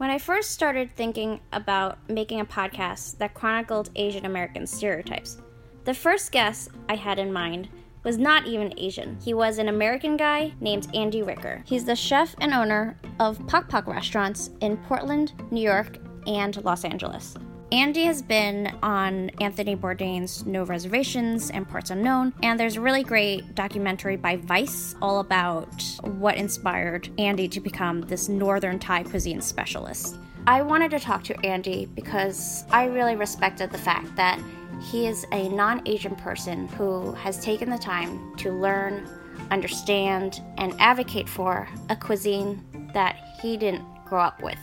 When I first started thinking about making a podcast that chronicled Asian American stereotypes, the first guest I had in mind was not even Asian. He was an American guy named Andy Ricker. He's the chef and owner of Pok Pok restaurants in Portland, New York, and Los Angeles. Andy has been on Anthony Bourdain's No Reservations and Parts Unknown, and there's a really great documentary by Vice all about what inspired Andy to become this Northern Thai cuisine specialist. I wanted to talk to Andy because I really respected the fact that he is a non-Asian person who has taken the time to learn, understand, and advocate for a cuisine that he didn't grow up with.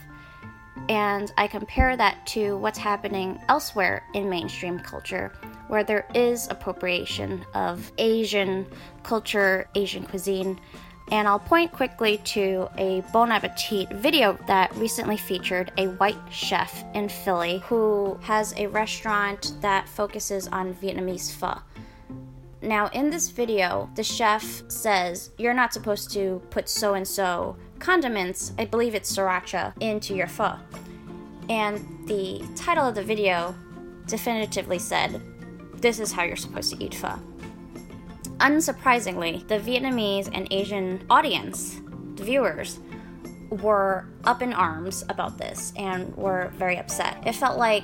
And I compare that to what's happening elsewhere in mainstream culture, where there is appropriation of Asian culture, Asian cuisine. And I'll point quickly to a Bon Appetit video that recently featured a white chef in Philly who has a restaurant that focuses on Vietnamese pho. Now, in this video, the chef says, "You're not supposed to put so-and-so condiments, I believe it's sriracha, into your pho." And the title of the video definitively said, "This is how you're supposed to eat pho." Unsurprisingly, the Vietnamese and Asian audience, the viewers, were up in arms about this and were very upset. It felt like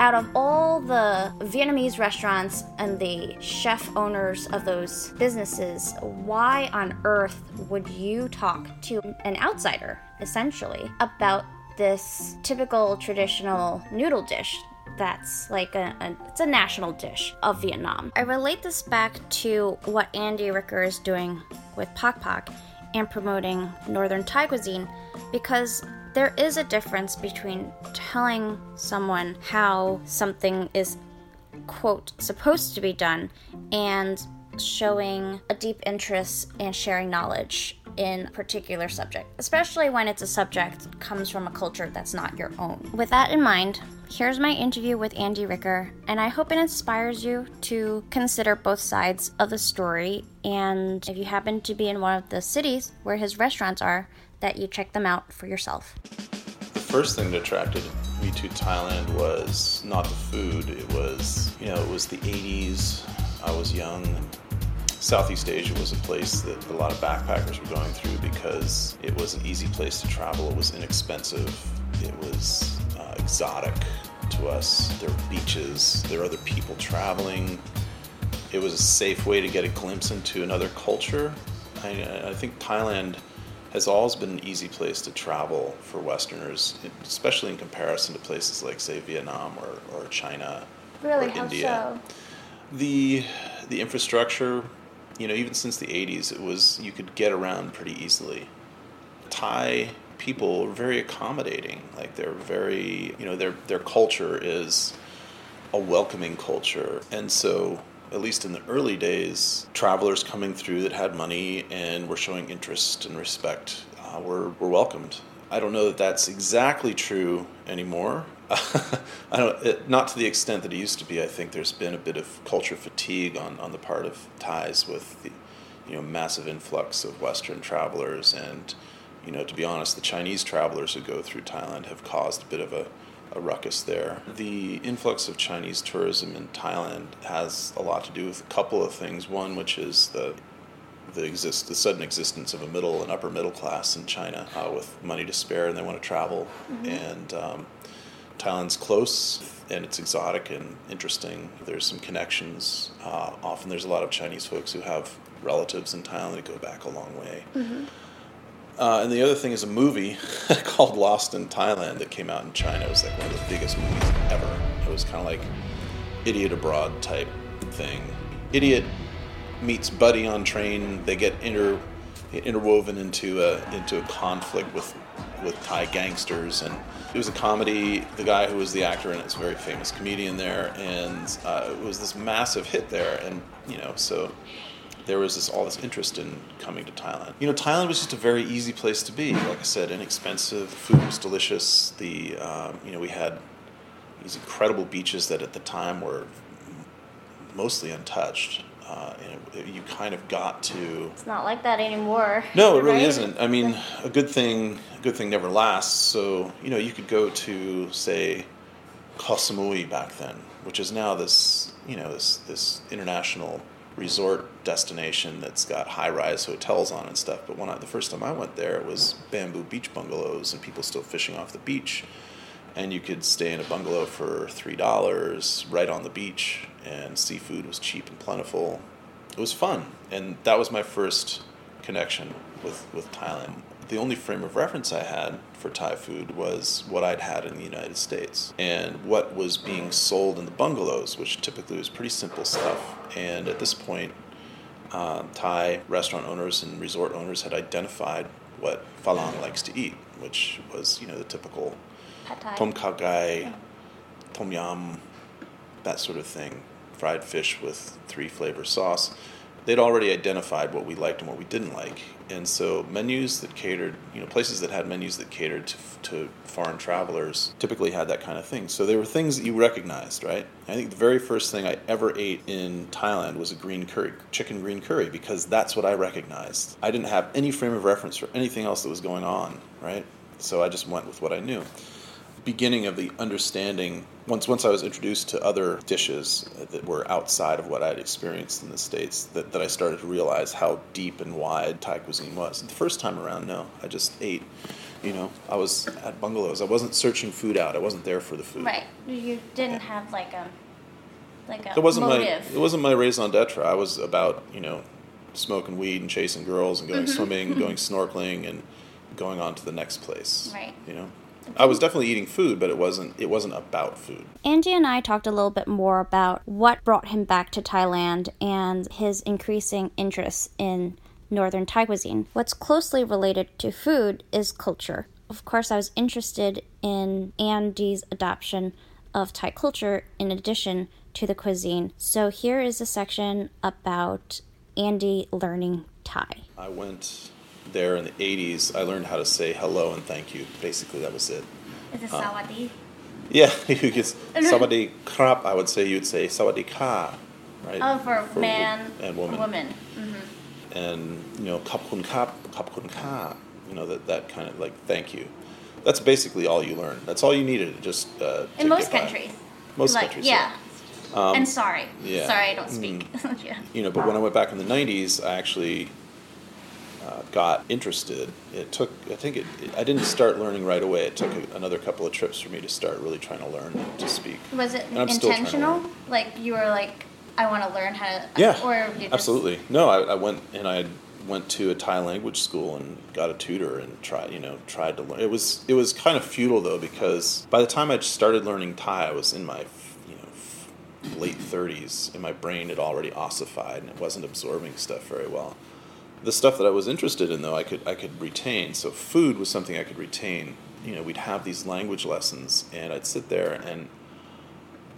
out of all the Vietnamese restaurants and the chef owners of those businesses, why on earth would you talk to an outsider, essentially, about this typical traditional noodle dish that's like it's a national dish of Vietnam? I relate this back to what Andy Ricker is doing with Pok Pok and promoting Northern Thai cuisine, because there is a difference between telling someone how something is, quote, supposed to be done, and showing a deep interest and sharing knowledge in a particular subject, especially when it's a subject that comes from a culture that's not your own. With that in mind, here's my interview with Andy Ricker, and I hope it inspires you to consider both sides of the story, and if you happen to be in one of the cities where his restaurants are, that you check them out for yourself. The first thing that attracted me to Thailand was not the food, it was the 80s, I was young. Southeast Asia was a place that a lot of backpackers were going through because it was an easy place to travel, it was inexpensive, it was exotic to us. There were beaches, there were other people traveling. It was a safe way to get a glimpse into another culture. I think Thailand has always been an easy place to travel for Westerners, especially in comparison to places like, say, Vietnam or China, really, or India. So? The infrastructure, even since the 80s, you could get around pretty easily. Thai people were very accommodating. Like, they're very, their culture is a welcoming culture. And so, at least in the early days, travelers coming through that had money and were showing interest and respect were welcomed. I don't know that that's exactly true anymore. Not to the extent that it used to be. I think there's been a bit of culture fatigue on the part of Thais with the massive influx of Western travelers, and to be honest, the Chinese travelers who go through Thailand have caused a bit of a ruckus there. The influx of Chinese tourism in Thailand has a lot to do with a couple of things. One, which is the sudden existence of a middle and upper middle class in China with money to spare, and they want to travel. Mm-hmm. And Thailand's close, and it's exotic and interesting. There's some connections. Often there's a lot of Chinese folks who have relatives in Thailand that go back a long way. Mm-hmm. And the other thing is a movie called Lost in Thailand that came out in China. It was like one of the biggest movies ever. It was kind of like Idiot Abroad type thing. Idiot meets buddy on train. They get interwoven into a conflict with Thai gangsters, and it was a comedy. The guy who was the actor in it is a very famous comedian there, and it was this massive hit there, and so there was all this interest in coming to Thailand. Thailand was just a very easy place to be. Like I said, inexpensive, food was delicious. The we had these incredible beaches that at the time were mostly untouched. and you kind of got to. It's not like that anymore. No, it really isn't. I mean, a good thing never lasts. So you could go to, say, Koh Samui back then, which is now this international resort destination that's got high-rise hotels on and stuff. But the first time I went there, it was bamboo beach bungalows and people still fishing off the beach. And you could stay in a bungalow for $3 right on the beach, and seafood was cheap and plentiful. It was fun. And that was my first connection with Thailand. The only frame of reference I had for Thai food was what I'd had in the United States and what was being sold in the bungalows, which typically was pretty simple stuff. And at this point, Thai restaurant owners and resort owners had identified what Phalang likes to eat, which was, the typical tom kha gai, tom yum, that sort of thing, fried fish with three-flavor sauce. They'd already identified what we liked and what we didn't like. And so menus that catered, places that had menus that catered to foreign travelers typically had that kind of thing. So there were things that you recognized, right? I think the very first thing I ever ate in Thailand was a chicken green curry, because that's what I recognized. I didn't have any frame of reference for anything else that was going on, right? So I just went with what I knew. Beginning of the understanding, once I was introduced to other dishes that were outside of what I'd experienced in the States, that I started to realize how deep and wide Thai cuisine was. The first time around, no, I just ate. I was at bungalows. I wasn't searching food out. I wasn't there for the food. Right. You didn't have like a motive. It wasn't my raison d'etre. I was about, smoking weed and chasing girls and going swimming and going snorkeling and going on to the next place. Right. I was definitely eating food, but it wasn't about food. Andy and I talked a little bit more about what brought him back to Thailand and his increasing interest in Northern Thai cuisine. What's closely related to food is culture. Of course, I was interested in Andy's adoption of Thai culture in addition to the cuisine. So here is a section about Andy learning Thai. I went there in the 80s, I learned how to say hello and thank you. Basically, that was it. Is it Sawadee? Yeah, you could Sawadee Krap, I would say you'd say Sawadee Ka, right? Oh, for man and woman. Mm-hmm. And, Khap Khun Khap, Khap Khun Ka, that kind of thank you. That's basically all you learned. That's all you needed. Just in most countries. Most countries, yeah. And sorry. Yeah. Sorry, I don't speak. Yeah. But when I went back in the 90s, I actually got interested. I didn't start learning right away. It took another couple of trips for me to start really trying to learn to speak. Was it intentional? You were I want to learn how to... Yeah, or you just... absolutely. No, I went to a Thai language school and got a tutor and tried to learn. It was kind of futile, though, because by the time I started learning Thai, I was in my late 30s, and my brain had already ossified, and it wasn't absorbing stuff very well. The stuff that I was interested in, though, I could retain. So food was something I could retain. We'd have these language lessons, and I'd sit there, and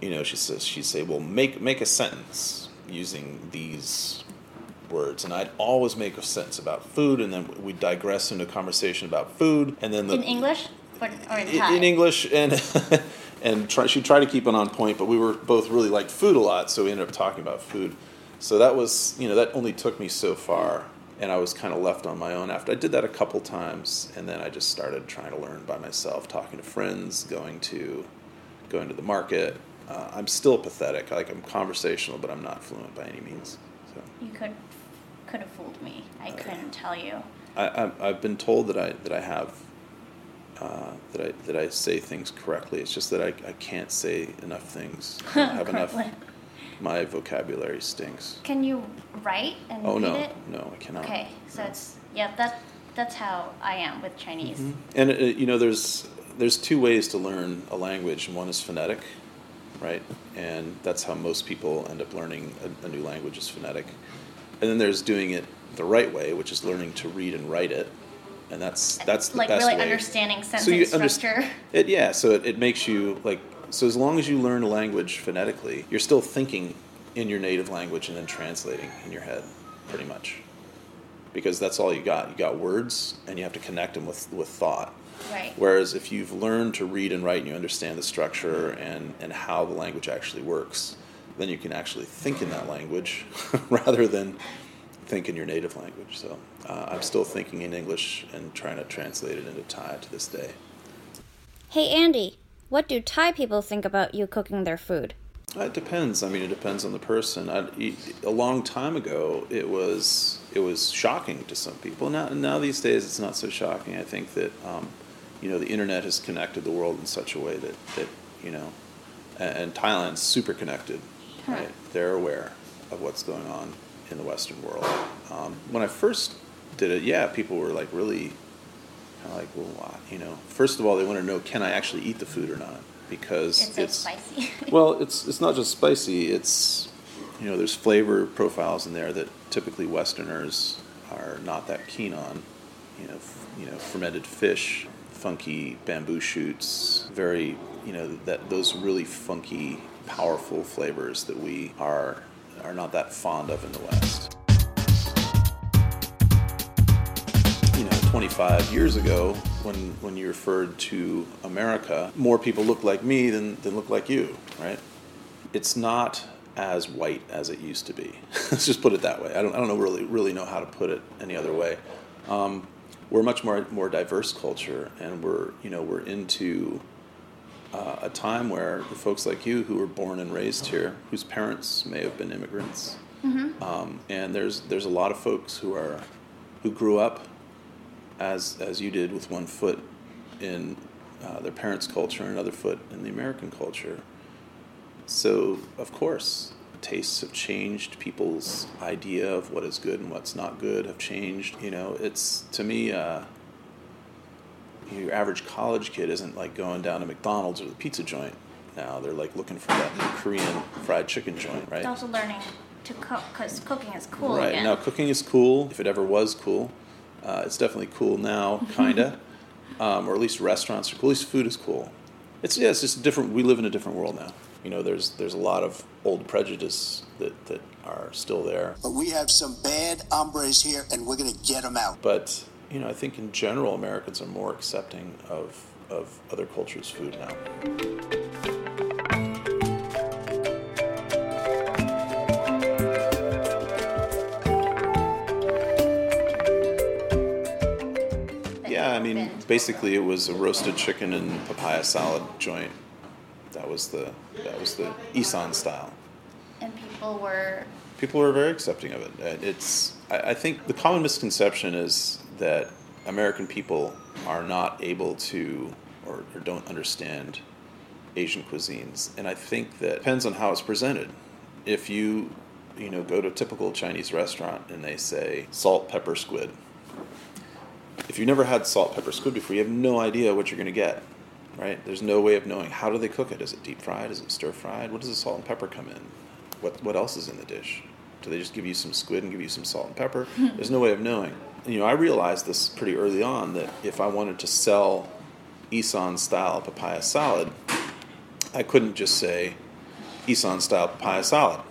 she'd say, "Well, make a sentence using these words," and I'd always make a sentence about food, and then we'd digress into a conversation about food, and then in English or in Thai? In English, and she'd try to keep it on point, but we were both really liked food a lot, so we ended up talking about food. So that was that only took me so far. And I was kind of left on my own after. I did that a couple times, and then I just started trying to learn by myself, talking to friends, going to the market. I'm still pathetic. I'm conversational, but I'm not fluent by any means. So. You could have fooled me. I couldn't tell you. I've been told that I say things correctly. It's just that I can't say enough things. I don't have enough. My vocabulary stinks. Can you write and read it? Oh, no, I cannot. Okay, so that's how I am with Chinese. Mm-hmm. And, there's two ways to learn a language. One is phonetic, right? And that's how most people end up learning a new language is phonetic. And then there's doing it the right way, which is learning to read and write it. And that's the best way. Like really understanding sentence structure. So it makes you, So as long as you learn a language phonetically, you're still thinking in your native language and then translating in your head, pretty much. Because that's all you got. You got words, and you have to connect them with thought. Right. Whereas if you've learned to read and write and you understand the structure and how the language actually works, then you can actually think in that language rather than think in your native language. So I'm still thinking in English and trying to translate it into Thai to this day. Hey, Andy, what do Thai people think about you cooking their food? It depends. I mean, it depends on the person. A long time ago, it was shocking to some people. Now these days, it's not so shocking. I think that the internet has connected the world in such a way that and Thailand's super connected. Huh. Right? They're aware of what's going on in the Western world. When I first did it, people were like really kind of like, well, first of all, they want to know, can I actually eat the food or not? Because it's spicy. Well, it's not just spicy. It's, there's flavor profiles in there that typically Westerners are not that keen on. Fermented fish, funky bamboo shoots, very, those really funky, powerful flavors that we are not that fond of in the West. 25 years ago, when you referred to America, more people look like me than look like you, right? It's not as white as it used to be. Let's just put it that way. I don't know really know how to put it any other way. We're a much more diverse culture, and we're into a time where the folks like you who were born and raised here, whose parents may have been immigrants, mm-hmm. And there's a lot of folks who grew up as you did, with one foot in their parents' culture and another foot in the American culture. So, of course, tastes have changed. People's idea of what is good and what's not good have changed. It's, to me, your average college kid isn't like going down to McDonald's or the pizza joint now. They're like looking for that Korean fried chicken joint, right? It's also learning to cook, because cooking is cool. Right, again. Now cooking is cool, if it ever was cool. It's definitely cool now, kinda, or at least restaurants are cool. At least food is cool. It's just different. We live in a different world now. There's a lot of old prejudice that are still there. But we have some bad hombres here, and we're gonna get them out. But I think in general, Americans are more accepting of other cultures' food now. Basically, it was a roasted chicken and papaya salad joint. That was the Isan style. And people were very accepting of it. I think the common misconception is that American people are not able to or don't understand Asian cuisines, and I think that depends on how it's presented. If you go to a typical Chinese restaurant and they say salt, pepper, squid. If you've never had salt, pepper, squid before, you have no idea what you're going to get, right? There's no way of knowing. How do they cook it? Is it deep fried? Is it stir fried? What does the salt and pepper come in? What else is in the dish? Do they just give you some squid and give you some salt and pepper? There's no way of knowing. I realized this pretty early on, that if I wanted to sell Isan-style papaya salad, I couldn't just say Isan-style papaya salad.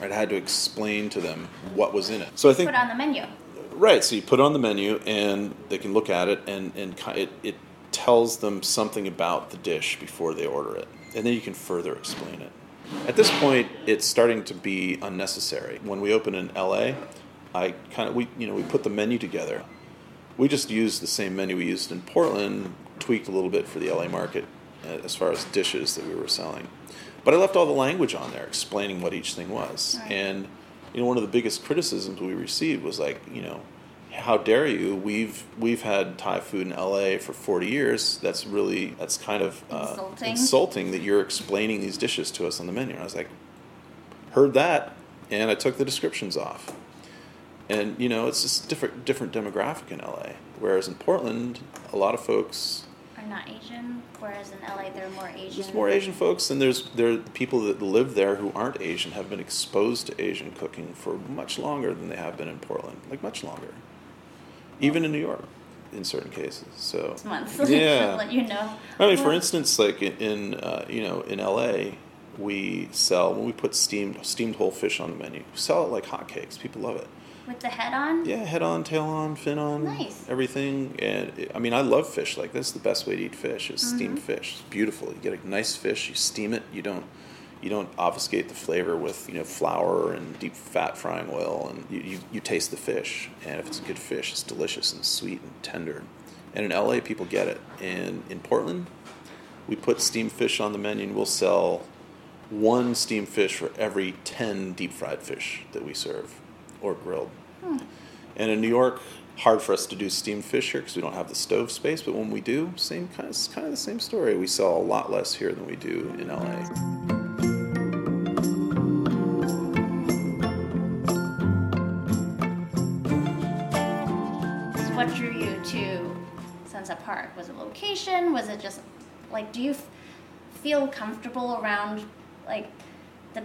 Right? I had to explain to them what was in it. So I think put on the menu. Right, so you put it on the menu, and they can look at it, and it tells them something about the dish before they order it. And then you can further explain it. At this point, it's starting to be unnecessary. When we opened in LA, we put the menu together. We just used the same menu we used in Portland, tweaked a little bit for the LA market as far as dishes that we were selling. But I left all the language on there explaining what each thing was. Right. And one of the biggest criticisms we received was like, how dare you? We've had Thai food in LA for 40 years. That's kind of insulting that you're explaining these dishes to us on the menu. And I was like, heard that, and I took the descriptions off. And it's just different demographic in LA. Whereas in Portland, a lot of folks are not Asian, whereas in LA there are more Asian. There's more Asian folks, and there are people that live there who aren't Asian, have been exposed to Asian cooking for much longer than they have been in Portland, like much longer. Even in New York, in certain cases. So 6 months, yeah. Let you know. I mean, for instance, like in LA, we sell, when we put steamed whole fish on the menu, we sell it like hotcakes. People love it. With the head on? Yeah, head on, tail on, fin on, nice. Everything. And I love fish like this. The best way to eat fish is steamed fish. It's beautiful. You get a nice fish, you steam it. You don't You don't obfuscate the flavor with, you know, flour and deep fat frying oil, and you taste the fish. And if it's a good fish, it's delicious and sweet and tender. And in LA, people get it. And in Portland, we put steamed fish on the menu, and we'll sell one steamed fish for every 10 deep fried fish that we serve or grilled. Hmm. And in New York, hard for us to do steamed fish here because we don't have the stove space. But when we do, same kind, it's kind of the same story. We sell a lot less here than we do in LA. What drew you to Sunset Park? Was it location? Was it just, like, do you feel comfortable around, like, the,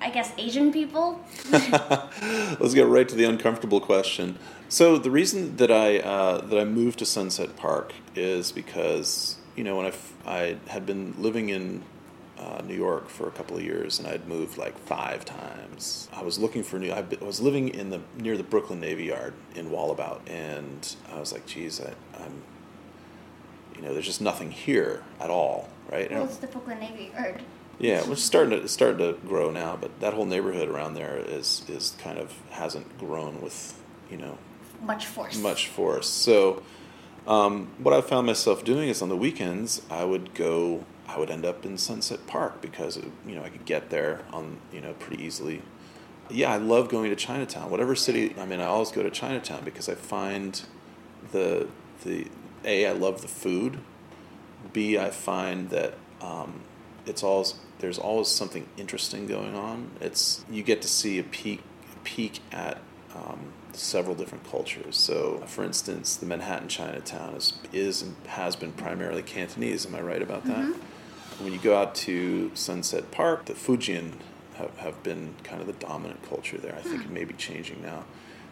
I guess, Asian people? Let's get right to the uncomfortable question. So the reason that I moved to Sunset Park is because, you know, when I had been living in New York for a couple of years, and I'd moved like 5 times. I was looking for I was living in near the Brooklyn Navy Yard in Wallabout, and I was like, "Geez, I'm, you know, there's just nothing here at all, right?" Well, it's the Brooklyn Navy Yard. Yeah, which is starting to grow now, but that whole neighborhood around there is kind of hasn't grown with, you know, much force. So, what I found myself doing is on the weekends I would end up in Sunset Park because, you know, I could get there on, you know, pretty easily. Yeah, I love going to Chinatown. Whatever city I'm in, I always go to Chinatown because I find I love the food. B, I find that there's always something interesting going on. You get to see a peek at several different cultures. So, for instance, the Manhattan Chinatown is and has been primarily Cantonese. Am I right about that? Mm-hmm. When you go out to Sunset Park, the Fujian have been kind of the dominant culture there. I think it may be changing now.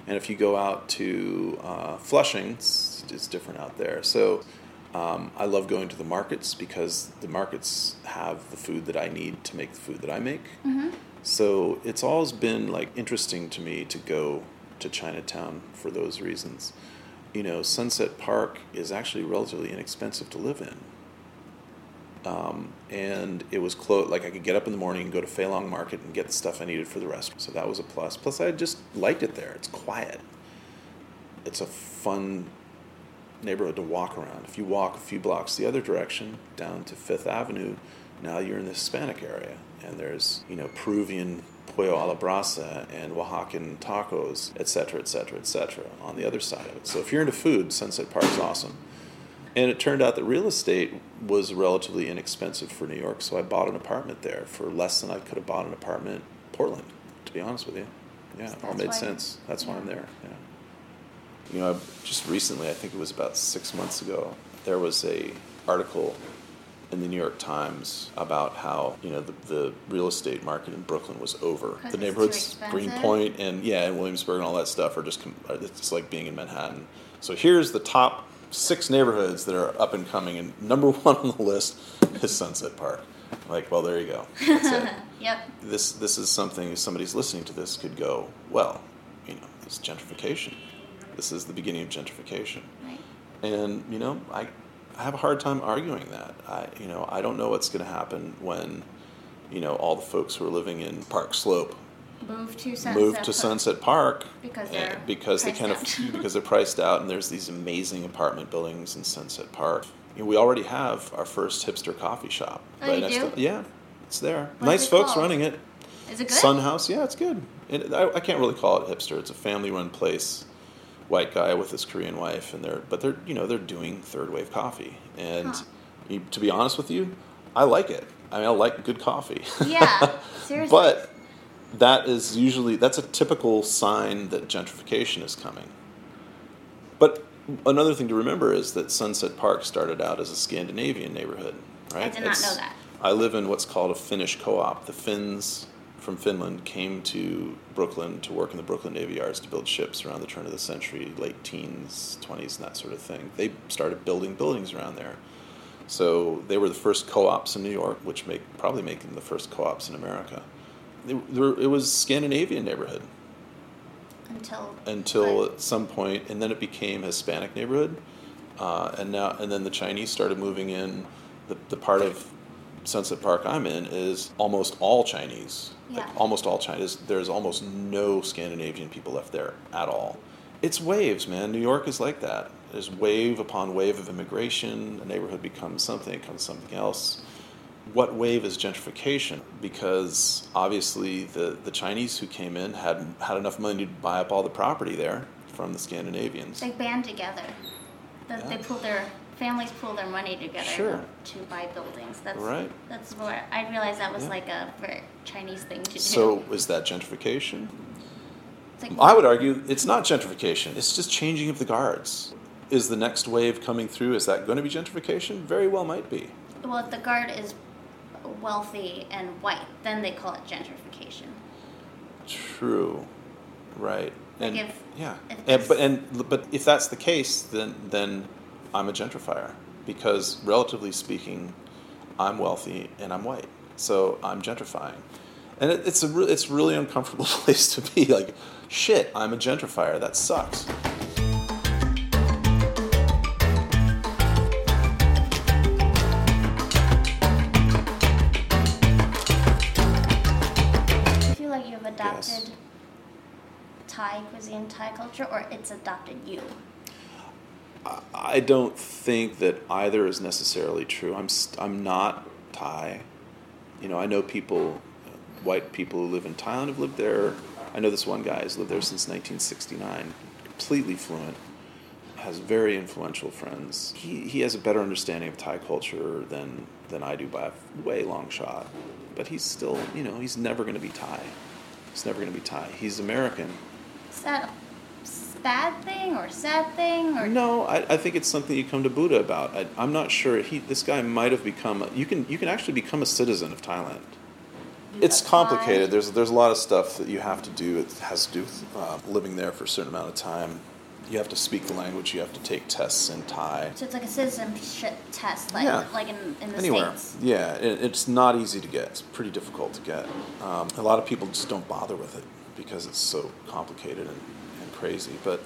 And if you go out to Flushing, it's different out there. So I love going to the markets because the markets have the food that I need to make the food that I make. Mm-hmm. So it's always been, like, interesting to me to go to Chinatown for those reasons. You know, Sunset Park is actually relatively inexpensive to live in. And it was close, like I could get up in the morning and go to Fei Long Market and get the stuff I needed for the rest. So that was a plus. Plus I just liked it there. It's quiet. It's a fun neighborhood to walk around. If you walk a few blocks the other direction, down to Fifth Avenue, now you're in the Hispanic area. And there's, you know, Peruvian pollo a la brasa and Oaxacan tacos, et cetera, et cetera, et cetera, on the other side of it. So if you're into food, Sunset Park's awesome. And it turned out that real estate was relatively inexpensive for New York, so I bought an apartment there for less than I could have bought an apartment in Portland, to be honest with you. Yeah, it all made sense. That's why I'm there. Yeah. You know, just recently, I think it was about 6 months ago, there was a article in the New York Times about how, you know, the real estate market in Brooklyn was over. The neighborhoods, Greenpoint and Williamsburg and all that stuff it's like being in Manhattan. So here's the top 6 neighborhoods that are up and coming, and number 1 on the list is Sunset Park. Like, well, there you go. That's it. Yep. This is something, if somebody's listening to this, could go, well, you know, it's gentrification. This is the beginning of gentrification. Right. And, you know, I have a hard time arguing that. I don't know what's going to happen when, you know, all the folks who are living in Park Slope move to Sunset Park because they're priced out, and there's these amazing apartment buildings in Sunset Park. You know, we already have our first hipster coffee shop. Oh, right, you next do? Yeah, it's there. What nice folks called? Running it. Is it good? Sun House. Yeah, it's good. I can't really call it hipster. It's a family-run place. White guy with his Korean wife, and they're doing third wave coffee, and to be honest with you, I like it. I mean, I like good coffee. Yeah, seriously. But that's a typical sign that gentrification is coming. But another thing to remember is that Sunset Park started out as a Scandinavian neighborhood, right? I did not know that. I live in what's called a Finnish co-op. The Finns from Finland came to Brooklyn to work in the Brooklyn Navy Yards to build ships around the turn of the century, late teens, 20s, and that sort of thing. They started building buildings around there. So they were the first co-ops in New York, which probably make them the first co-ops in America. It was a Scandinavian neighborhood. Until at some point, and then it became a Hispanic neighborhood. And then the Chinese started moving in. The part of Sunset Park I'm in is almost all Chinese. Yeah. Like almost all Chinese. There's almost no Scandinavian people left there at all. It's waves, man. New York is like that. There's wave upon wave of immigration. A neighborhood becomes something, it becomes something else. What wave is gentrification? Because obviously the Chinese who came in had enough money to buy up all the property there from the Scandinavians. They band together. They pull their families pool their money together to buy buildings. That's right. That's where I realized that was like a very Chinese thing to do. So is that gentrification? I would argue it's not gentrification. It's just changing of the guards. Is the next wave coming through, is that going to be gentrification? Very well might be. Well, if the guard is wealthy and white, then they call it gentrification. True. Right. And like but if that's the case, then I'm a gentrifier because, relatively speaking, I'm wealthy and I'm white, so I'm gentrifying, and it's really uncomfortable place to be. Like, shit, I'm a gentrifier. That sucks. Do you feel like you've adopted Thai cuisine, Thai culture, or it's adopted you? I don't think that either is necessarily true. I'm not Thai. You know, I know people, white people who live in Thailand have lived there. I know this one guy who's lived there since 1969, completely fluent, has very influential friends. He has a better understanding of Thai culture than I do by a way long shot. But he's still, you know, he's never going to be Thai. He's never going to be Thai. He's American. So bad thing or sad thing? Or no, I think it's something you come to Buddha about. I'm not sure. This guy might have become... You can actually become a citizen of Thailand. It's complicated. There's a lot of stuff that you have to do. It has to do with living there for a certain amount of time. You have to speak the language. You have to take tests in Thai. So it's like a citizenship test, like in the anywhere. States. Yeah, it's not easy to get. It's pretty difficult to get. A lot of people just don't bother with it because it's so complicated and crazy, but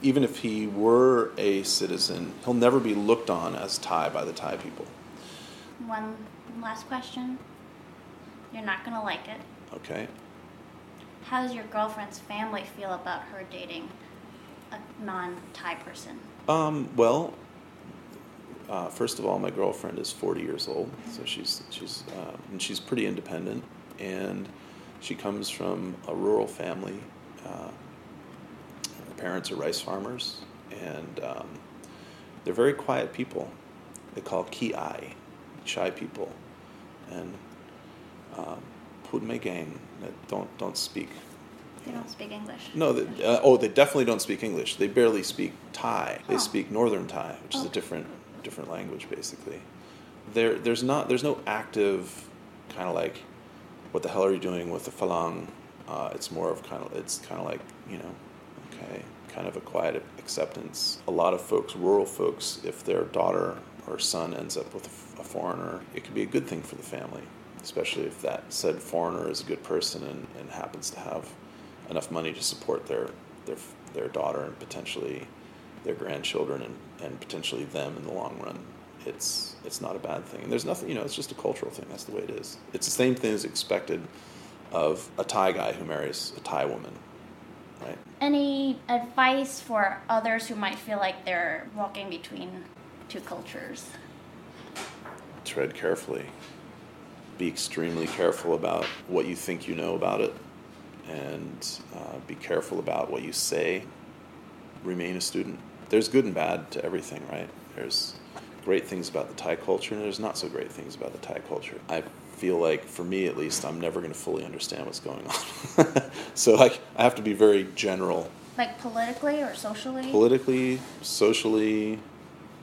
even if he were a citizen, he'll never be looked on as Thai by the Thai people. One last question. You're not going to like it. Okay. How does your girlfriend's family feel about her dating a non-Thai person? First of all, my girlfriend is 40 years old, so she's pretty independent, and she comes from a rural family. Parents are rice farmers, and they're very quiet people. They call ki-ai, shy people, and pudme gang, that don't speak. They don't speak English. No, they definitely don't speak English. They barely speak Thai. They speak Northern Thai, which is a different language, basically. There's no active kind of like, what the hell are you doing with the Phalang? It's more of kind of like, you know. Okay, kind of a quiet acceptance. A lot of folks, rural folks, if their daughter or son ends up with a foreigner, it could be a good thing for the family, especially if that said foreigner is a good person and happens to have enough money to support their daughter and potentially their grandchildren and potentially them in the long run. It's not a bad thing. And there's nothing, you know, it's just a cultural thing. That's the way it is. It's the same thing as expected of a Thai guy who marries a Thai woman. Right. Any advice for others who might feel like they're walking between two cultures? Tread carefully. Be extremely careful about what you think you know about it, and be careful about what you say. Remain a student. There's good and bad to everything, right? There's great things about the Thai culture, and there's not so great things about the Thai culture. I feel like, for me at least, I'm never going to fully understand what's going on. So like, I have to be very general. Like politically or socially? Politically, socially,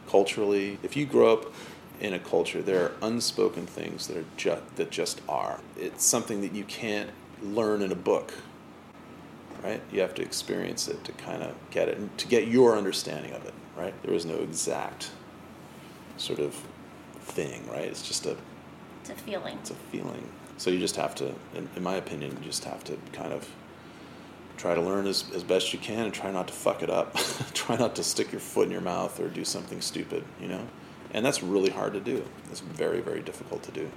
culturally. If you grow up in a culture, there are unspoken things that are just are. It's something that you can't learn in a book, right? You have to experience it to kind of get it, and to get your understanding of it, right? There is no exact sort of thing, right? It's just a feeling. So you just have to, in my opinion, you just have to kind of try to learn as best you can and try not to fuck it up. Try not to stick your foot in your mouth or do something stupid, you know? And that's really hard to do. It's very, very difficult to do.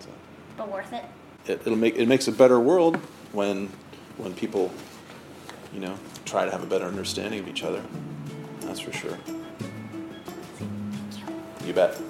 So, but worth it. It makes a better world when people, you know, try to have a better understanding of each other. That's for sure. Thank you. You bet.